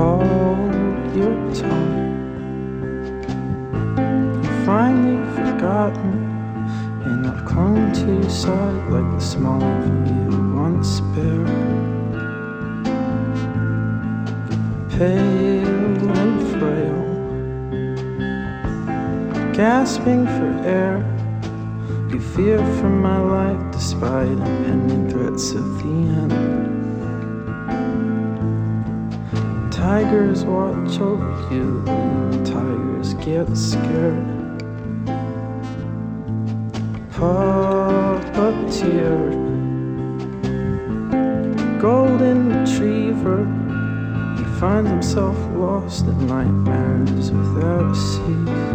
hold your tongue. You've finally forgotten, and I've clung to your side like the small of you once spared. Pale and frail, gasping for air, you fear for my life despite impending threats of the end. Tigers watch over you, and tigers get scared. Puppeteer, golden retriever, he finds himself lost in nightmares without a cease.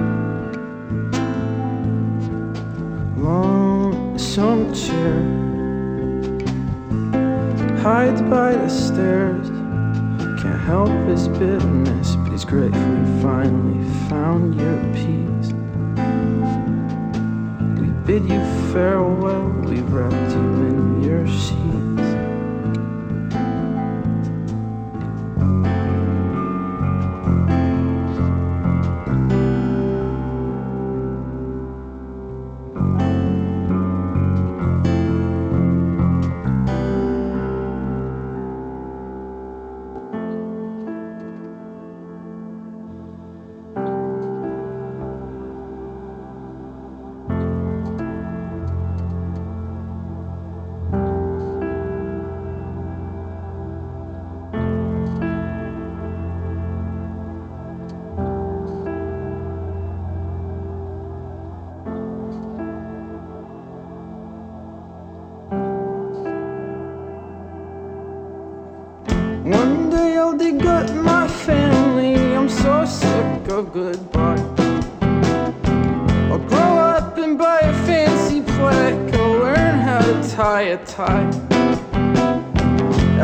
Lonesome chair, hides by the stairs, can't help his bitterness, but he's grateful he finally found your peace. We bid you farewell, we wrapped you in your sheets. One day I'll dig up my family, I'm so sick of goodbye. I'll grow up and buy a fancy plaque, I'll learn how to tie a tie.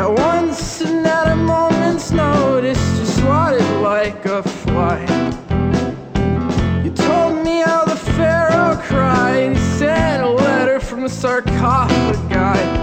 At once and at a moment's notice, just swatted like a fly. You told me how the pharaoh cried, he sent a letter from the sarcophagi.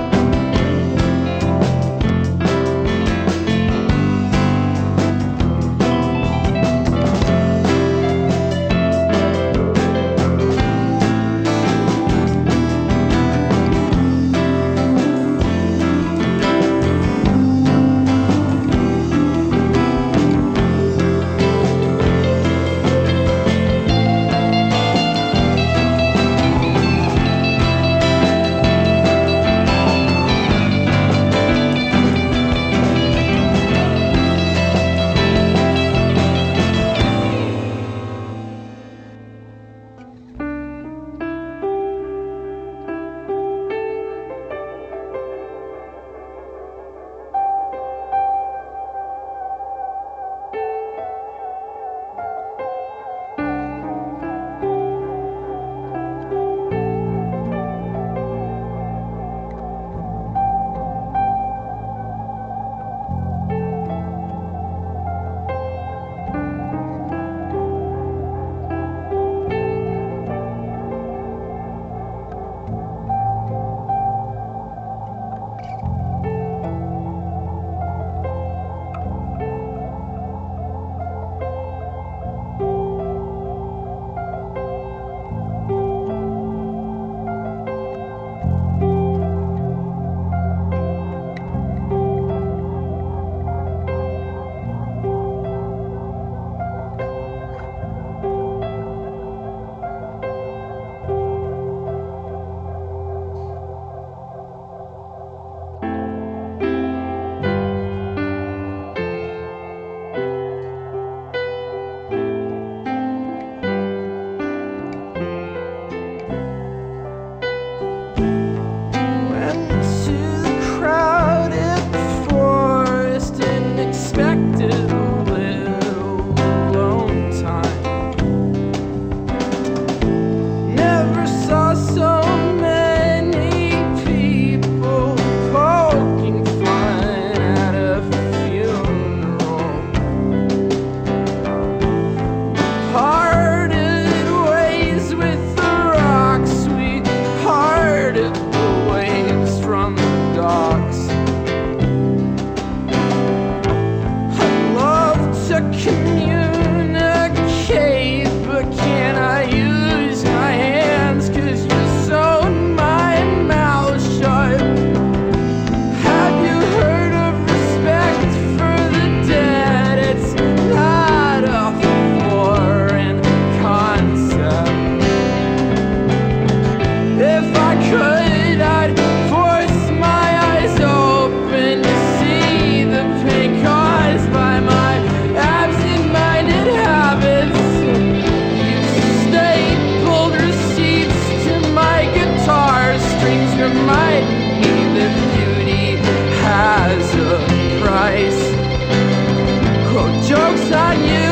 on you.